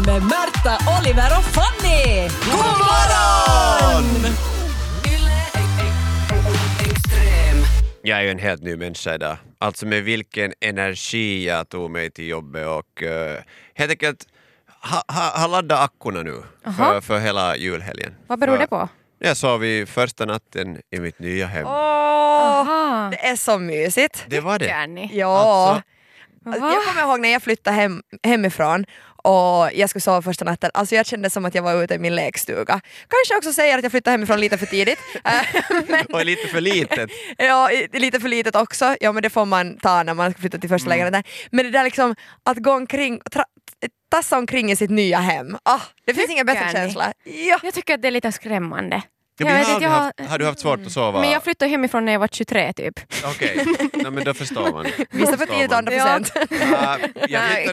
Morgonpodden med Märta, Oliver och Fanny. God morgon! Yle Extrem. Jag är ju en helt ny människa idag. Alltså med vilken energi jag tog mig till jobbet och helt enkelt har laddat akkorna nu för hela julhelgen. Vad beror det på? Jag sov vi första natten i mitt nya hem. Åh, det är så mysigt. Det var det. Ja. Alltså, jag kommer ihåg när jag flyttade hemifrån och jag skulle sova första natten. Alltså jag kände som att jag var ute i min lekstuga. Kanske också säger att jag flyttade hemifrån lite för tidigt. Men, och lite för litet. Ja, lite för litet också. Ja, men det får man ta när man ska flytta till första lägenheten. Men det där liksom att gå omkring, tassa omkring i sitt nya hem. Det finns ingen bättre känsla. Ja. Jag tycker att det är lite skrämmande. Har du haft svårt att sova? Men jag flyttade hemifrån när jag var 23 typ. Okej, okay. Men då förstår man. Vissa för 10-100%. Jag flyttade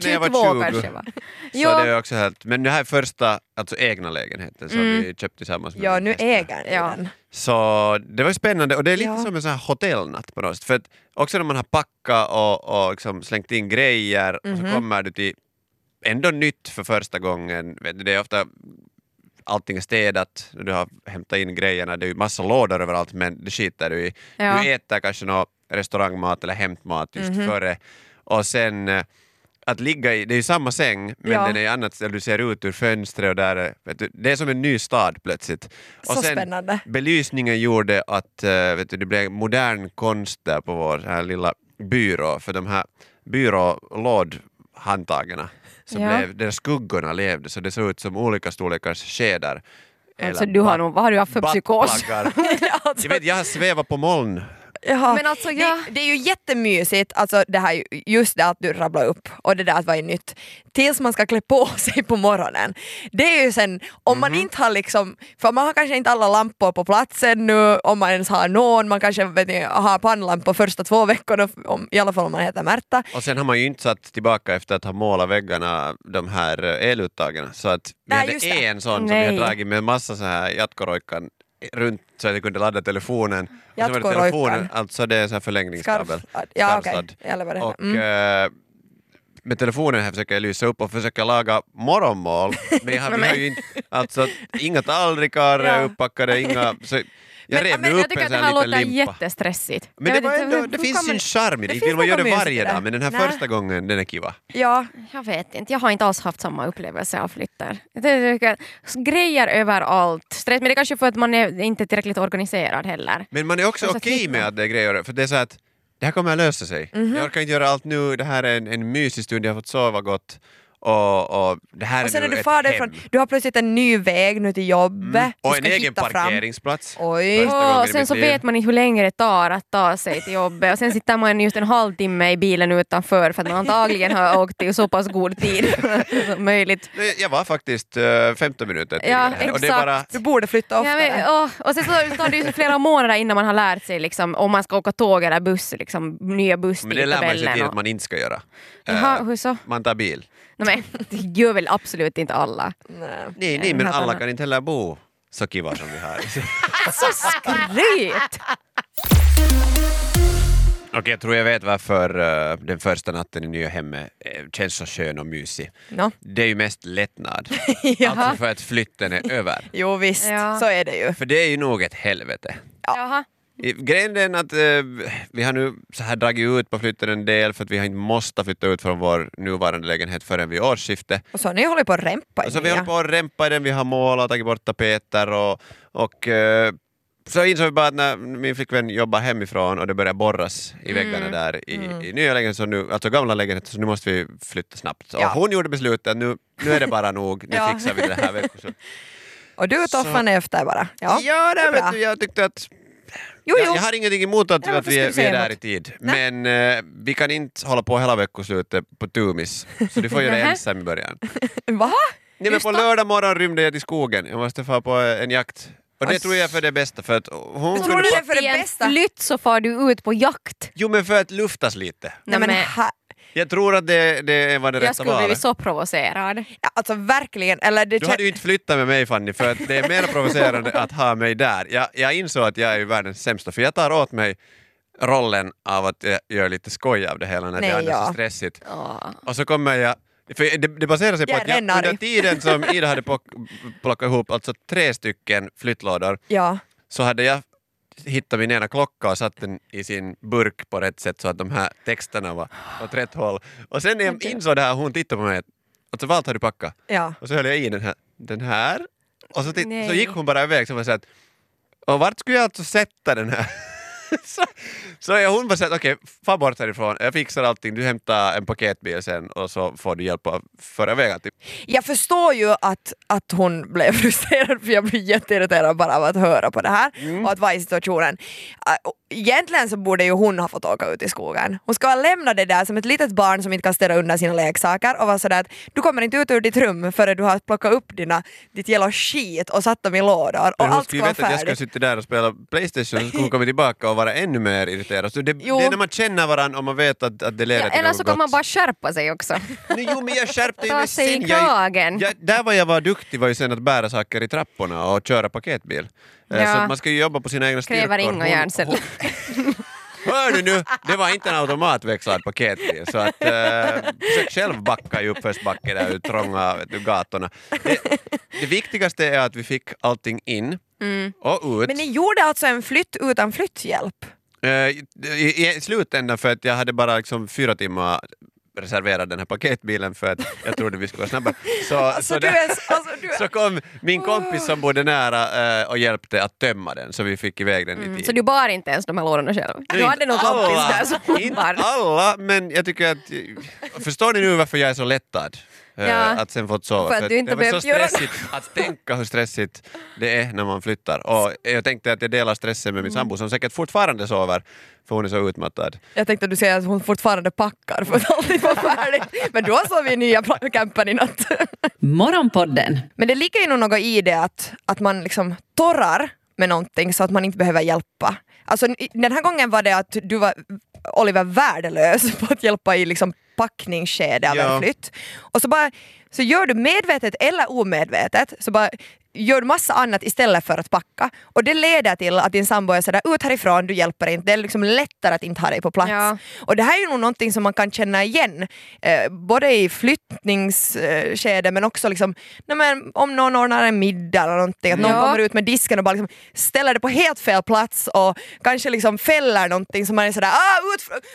när jag var 20. Så det är också helt... Men det här är första egna lägenheten som vi köpte tillsammans med. Ja, nu äger den. Så det var spännande och det är lite som en sån här hotellnatt på något sätt. För att också när man har packat och liksom slängt in grejer och så kommer du till ändå nytt för första gången. Det är ofta... Allting är städat, du har hämtat in grejerna, det är ju massa lådor överallt men det skiter du i. Ja. Du äter kanske någon restaurangmat eller hämtmat just före. Och sen att ligga i, det är ju samma säng men den är annat ställe, du ser ut ur fönstret och där, vet du, det är som en ny stad plötsligt. Och så sen spännande. Belysningen gjorde att vet du, det blev modern konst där på vår här lilla byrå för de här byrålådhandtagarna. Så blev, där skuggorna levde så det såg ut som olika storlekars skedar. Alltså du har nog, vad har du haft för psykos? Jag har svävat på moln. Jaha. Men alltså, det är ju jättemysigt alltså det här, just det att du rabblar upp och det där att vara nytt tills man ska klä på sig på morgonen. Det är ju sen, om man inte har liksom, för man har kanske inte alla lampor på platsen nu, om man ens har någon, man kanske har pannlampor första 2 veckorna, i alla fall om man heter Märta. Och sen har man ju inte satt tillbaka efter att ha målat väggarna, de här eluttagarna, så att vi hade en sån som jag dragit med massa så här jatkoroikan runt så att jag kunde ladda telefonen. Och så var det telefonen, alltså det är en sån här förlängningskabel. Ja, okay. Och med telefonen här försöker jag lysa upp och försöker laga morgonmål. Men jag har ju inte, alltså inga tallrikar upppackade, inga... Så, jag tycker att det här låter jättestressigt. Men det finns en charm i det. Vill man göra det varje dag, men den här första gången, den är kiva. Ja, jag vet inte. Jag har inte alls haft samma upplevelse av flyttar. Grejer överallt. Stress, men det kanske för att man är inte tillräckligt organiserad heller. Men man är också okej med att det är grejer. För det är så att, det här kommer att lösa sig. Jag orkar inte göra allt nu. Det här är en mysig stund. Jag har fått sova gott. Och det här och sen är du far därifrån, du har plötsligt en ny väg nu till jobbet. Och en egen parkeringsplats. Och sen så vet man inte hur länge det tar att ta sig till jobbet. Och sen sitter man just en halvtimme i bilen utanför för att man antagligen har åkt i så pass god tid som möjligt. Jag var faktiskt 15 minuter till och det är bara... Du borde flytta oftare. Och sen så tar det ju flera månader innan man har lärt sig liksom, om man ska åka tåg eller buss, liksom, nya buss. Men det lär man sig till att man inte ska göra. Jaha, hur så? Man tar bil. Nej, det gör väl absolut inte alla. Nej, men alla kan inte heller bo så kiva som vi här. Så skryt! Okej, jag tror jag vet varför den första natten i nya hemmet känns så skön och mysig. No. Det är ju mest lättnad. Alltså för att flytten är över. Jo visst, så är det ju. För det är ju nog ett helvete. Jaha. Grejen är att vi har nu så här dragit ut på flytten en del för att vi har inte måste flytta ut från vår nuvarande lägenhet förrän vid årsskiftet. Och så har ni hållit på att rempa i den. Vi håller på att rempa i den, vi har målat, tagit bort tapeter och så insåg vi bara att när min flickvän jobbar hemifrån och det börjar borras i väggarna där i nya lägenhet, så nu, alltså gamla lägenheter, så nu måste vi flytta snabbt. Och hon gjorde beslutet, nu är det bara nog, nu fixar vi det här veckan. Och du toffade efter bara. Ja det vet du, jag tyckte att Jag har ingenting emot att vi är där i tid. Nej. Men vi kan inte hålla på hela veckoslutet på tumis. Så du får göra ensam i början. Va? Nej, men på lördag morgon rymde jag till skogen. Jag måste få på en jakt. Och det tror jag för det bästa. För att hon tror du det för det bästa? Flytt så far du ut på jakt. Jo, men för att luftas lite. Nej, men jag tror att det var det rätta valet. Jag skulle bli så provocerad. Ja, alltså verkligen. Eller du hade ju inte flyttat med mig, Fanny, för att det är mer provocerande att ha mig där. Jag insåg att jag är världens sämsta, för jag tar åt mig rollen av att jag gör lite skoj av det hela när det är så stressigt. Och så kommer jag För det baserar sig på att jag, under tiden som Ida hade plockat ihop alltså 3 stycken flyttlådor, ja, så hade jag hittat min ena klocka och satt den i sin burk på rätt sätt så att de här texterna var åt rätt håll. Och sen när jag insåg det här, hon tittade på mig, alltså valt har du packat? Ja. Och så höll jag i den här och så, så gick hon bara iväg, så var så att, och vart skulle jag alltså sätta den här? Så hon bara sa att okej, far bort härifrån, jag fixar allting, du hämtar en paketbil sen och så får du hjälp av förra vägen. Typ. Jag förstår ju att hon blev frustrerad, för jag blir jätteirriterad bara av att höra på det här och att vara i situationen. Egentligen så borde ju hon ha fått åka ut i skogen. Hon ska lämna det där som ett litet barn som inte kan ställa undan sina leksaker och vara sådär att du kommer inte ut ur ditt rum förrän du har plockat upp ditt jävla skit och satt dem i lådor och allt ska vara färdigt. Jag ska sitta där och spela Playstation och hon kommer tillbaka och vara ännu mer irriterad. Så det är när man känner varandra och man vet att det leder till något. Eller så kan man bara skärpa sig också. Jo, men jag skärpte ju mig sen. Där var jag var duktig var ju sen att bära saker i trapporna och köra paketbil. Ja. Så man ska ju jobba på sina egna styrkor. Kräver inga hjärnsel. Hör du nu? Det var inte en automatväxlad paketbil. Så att försök själv backa i uppförsbacke där ur trånga gatorna. Det viktigaste är att vi fick allting in och ut. Men ni gjorde alltså en flytt utan flytthjälp? I slutändan, för att jag hade bara liksom 4 timmar reserverade den här paketbilen för att jag trodde vi skulle vara snabbare. Så kom min kompis som bodde nära och hjälpte att tömma den, så vi fick iväg den i tid. Så du bar inte ens de här lådorna själv? Du hade någon kompis där som bar. Inte alla, men jag tycker att... Förstår ni nu varför jag är så lättad? Att sen fått sova. För att du inte det var så stressigt att tänka hur stressigt det är när man flyttar. Och jag tänkte att jag delar stressen med min sambo som säkert fortfarande sover, för hon är så utmattad. Jag tänkte att du säger att hon fortfarande packar för att allting var färdigt. Men då såg vi nya campen i natt. Morgonpodden. Men det ligger ju nog något i det att man liksom torrar med någonting så att man inte behöver hjälpa. Alltså den här gången var det att du var, Oliver, värdelös på att hjälpa i liksom packningskedja av en flytt. Och så gör du medvetet eller omedvetet, så bara gör massa annat istället för att packa. Och det leder till att din sambo är sådär, ut härifrån, du hjälper inte. Det är liksom lättare att inte ha dig på plats. Ja. Och det här är ju nog någonting som man kan känna igen. Både i flyttningskedjan, men också liksom, om någon ordnar en middag eller någonting. Att någon kommer ut med disken och bara liksom ställer det på helt fel plats. Och kanske liksom fäller någonting som man är sådär,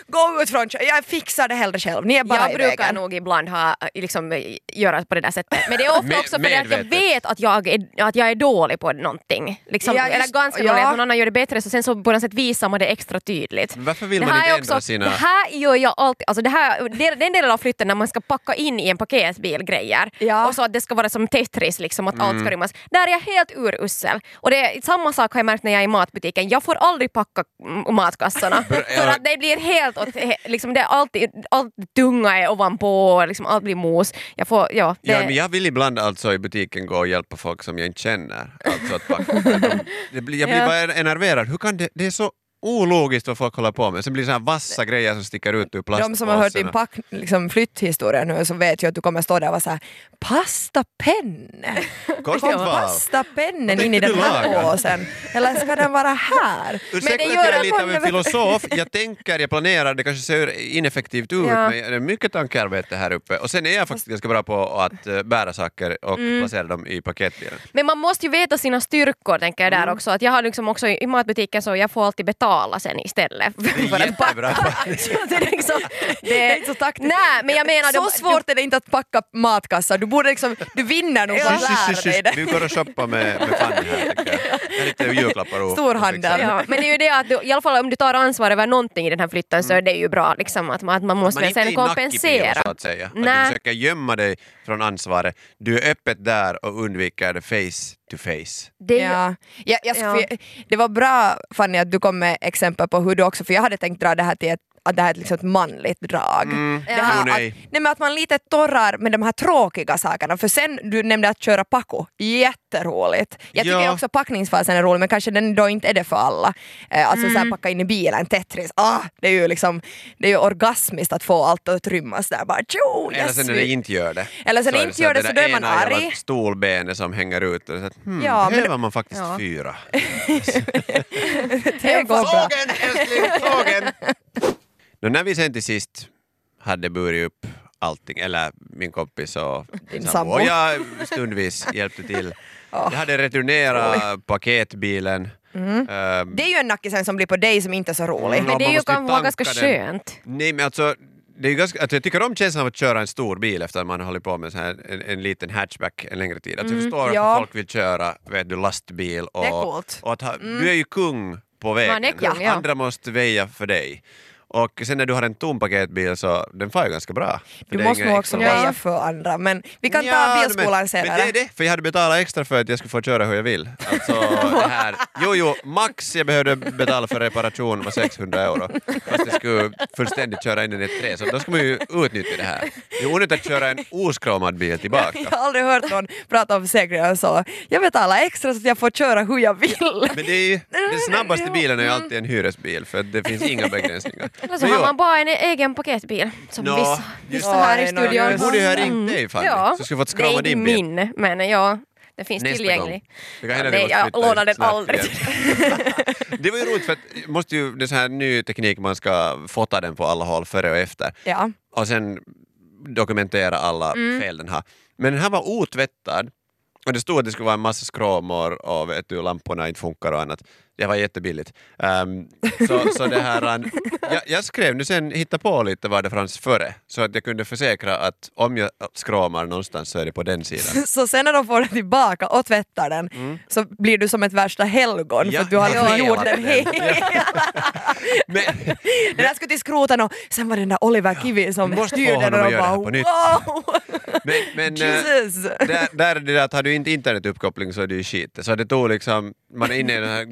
gå ut från, jag fixar det hellre själv. Ni är bara jag brukar vägen. Nog ibland liksom, göra på det där sättet. Men det är ofta också för att jag vet att jag är dålig på någonting. Liksom, ja, eller ganska dålig. Om någon annan gör det bättre, så sen så på något sätt visar man det extra tydligt. Varför vill man inte ändra sina... Det här gör jag alltid. Alltså den delen av flytten när man ska packa in i en paketbil grejer. Ja. Och så att det ska vara som Tetris, liksom, att allt ska rymmas. Där är jag helt urusel. Och det är samma sak har jag märkt när jag är i matbutiken. Jag får aldrig packa matkassarna. För att det blir helt... Liksom, det är alltid, allt tunga är ovanpå. Liksom, allt blir mos. Men jag vill ibland alltså i butiken gå och hjälpa folk som jag inte känner. Alltså att jag blir bara enerverad. Hur kan det är så ologiskt vad folk håller på med. Sen blir det sådana vassa grejer som sticker ut ur plastpåsen. De som har hört din liksom, flytthistoria nu, så vet jag att du kommer stå där och vara såhär, pastapenne! Pastapennen in i den här påsen. Eller ska den vara här? Ursäkta att jag är lite av en filosof. Jag tänker, jag planerar, det kanske ser ineffektivt ut. Men det är mycket tankearbete här uppe. Och sen är jag faktiskt ganska bra på att bära saker och placera dem i paketbilen. Men man måste ju veta sina styrkor, tänker jag där också. Att jag har liksom också i matbutiken så jag får alltid betala sen istället. För att packa. Det är liksom, det är inte så taktiskt. Nej, men jag menar, så svårt är det inte att packa matkassar. Du borde liksom, du vinner någon som lär dig det. Vi går och shoppa med Fanny här. Med lite julklappar och... Storhandel. Ja, men det är ju det att du, i alla fall om du tar ansvar över någonting i den här flytten så är det ju bra liksom, att man måste sen kompensera. Nackipil, så att säga. Att du försöker gömma dig från ansvaret. Du är öppet där och undviker face to face. Det var bra, Fanny, att du kom med exempel på hur du också, för jag hade tänkt dra det här till att det här är liksom ett manligt drag. Att man lite torrar med de här tråkiga sakerna. För sen, du nämnde att köra packo. Jätteroligt. Jag tycker också packningsfasen är rolig, men kanske den då inte är det för alla. Alltså så här, packa in i bilen, Tetris. Det är ju liksom, det är ju orgasmiskt att få allt att rymmas där. Bara, eller sen när det inte gör det. Eller sen inte gör det, så då är man arg. Det är stolbenet som hänger ut. Och så att, behöver man faktiskt 4. Det går bra. Sågen! När vi sen till sist hade burit upp allting, eller min kompis och min sambo och jag stundvis hjälpte till. Jag hade returnerat paketbilen. Mm. Det är ju en nackisen som blir på dig som inte är så rolig. Men det är ju ganska skönt. Nej, men alltså, det är ganska, alltså, jag tycker om känslan av att köra en stor bil efter att man håller på med så här, en liten hatchback en längre tid. Alltså, jag förstår att folk vill köra lastbil. Och, det är coolt. Och att du är ju kung på vägen. Kung, andra måste väja för dig. Och sen när du har en tom paketbil så den far ju ganska bra. Du måste nog också väja för andra. Men vi kan ta bilskolan senare. Men det är det. För jag hade betalat extra för att jag skulle få köra hur jag vill. Alltså det här. Jo, max jag behövde betala för reparation var 600 euro. Fast jag skulle fullständigt köra in i ett trä. Så då ska man ju utnyttja det här. Det är onödigt att köra en oskramad bil tillbaka. Jag har aldrig hört någon prata om säkerhet och så. Jag betalar extra så att jag får köra hur jag vill. Men det är ju, den snabbaste bilen är alltid en hyresbil. För det finns inga begränsningar. Och så har man bara en egen paketbil som vissa här i studion. Du borde ju ha ringt dig, Fanny. Ja. Så ska få skrama din bil. Det är inte min, men det finns nästa tillgänglig. Jag lånar den aldrig. Det var ju roligt för att måste ju, det är så här ny teknik, man ska fota den på alla håll före och efter. Ja. Och sen dokumentera alla fel den har. Men den här var otvättad. Och det stod att det skulle vara en massa skramor och lamporna inte funkar och annat. Det var jättebilligt. Så det här... Jag skrev nu sen, hitta på lite vad det fanns före. Så att jag kunde försäkra att om jag skramar någonstans så är det på den sidan. Så sen när de får den tillbaka och tvättar den så blir du som ett värsta helgon. Ja, för att du har gjort den hela. Den där skulle till skrotan och sen var den där Oliver Kivi som styrde den och bara wow! Men där har du inte internetuppkoppling så är det ju shit. Så det tog liksom, man är inne i den här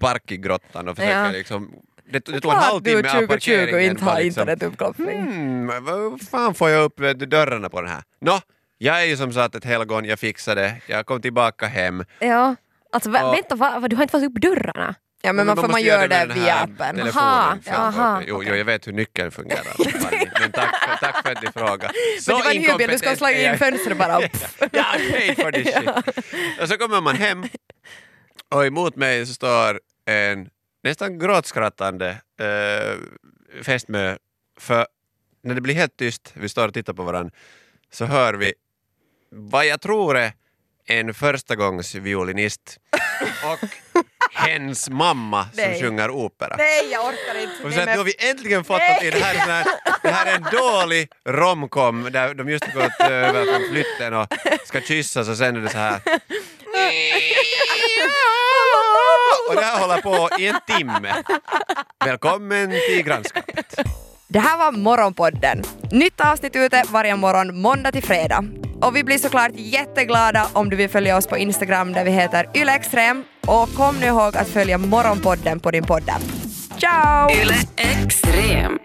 parkgrottan och försöker liksom... Det tog en halvtimme av parkeringen. Klart du 2020 inte har vad fan får jag upp dörrarna på den här? Nå, jag är ju som sagt ett helgon, jag fixade, jag kom tillbaka hem. Ja, alltså vänta, du har inte fått upp dörrarna? Ja, men man gör det via appen. Aha. Jo, jag vet hur nyckeln fungerar. Men tack för att du frågade. Så det var en huvud, du ska slå in fönstret bara. Ja, pay for this shit. Och så kommer man hem och emot mig så står en nästan gråtskrattande fästmö, för när det blir helt tyst, vi står och tittar på varandra, så hör vi vad jag tror är en förstagångsviolinist och hens mamma som sjunger opera. Nej, jag orkar inte. Och så att då har vi äntligen fattat att det här är en dålig romkom där de just har gått över på flytten och ska kyssas och sen är det så här... Och det här håller på i en timme. Välkommen till grannskapet. Det här var Morgonpodden. Nytt avsnitt ute varje morgon måndag till fredag. Och vi blir såklart jätteglada om du vill följa oss på Instagram där vi heter Yle Extrem. Och kom nu ihåg att följa Morgonpodden på din poddapp. Ciao! Yle Extrem.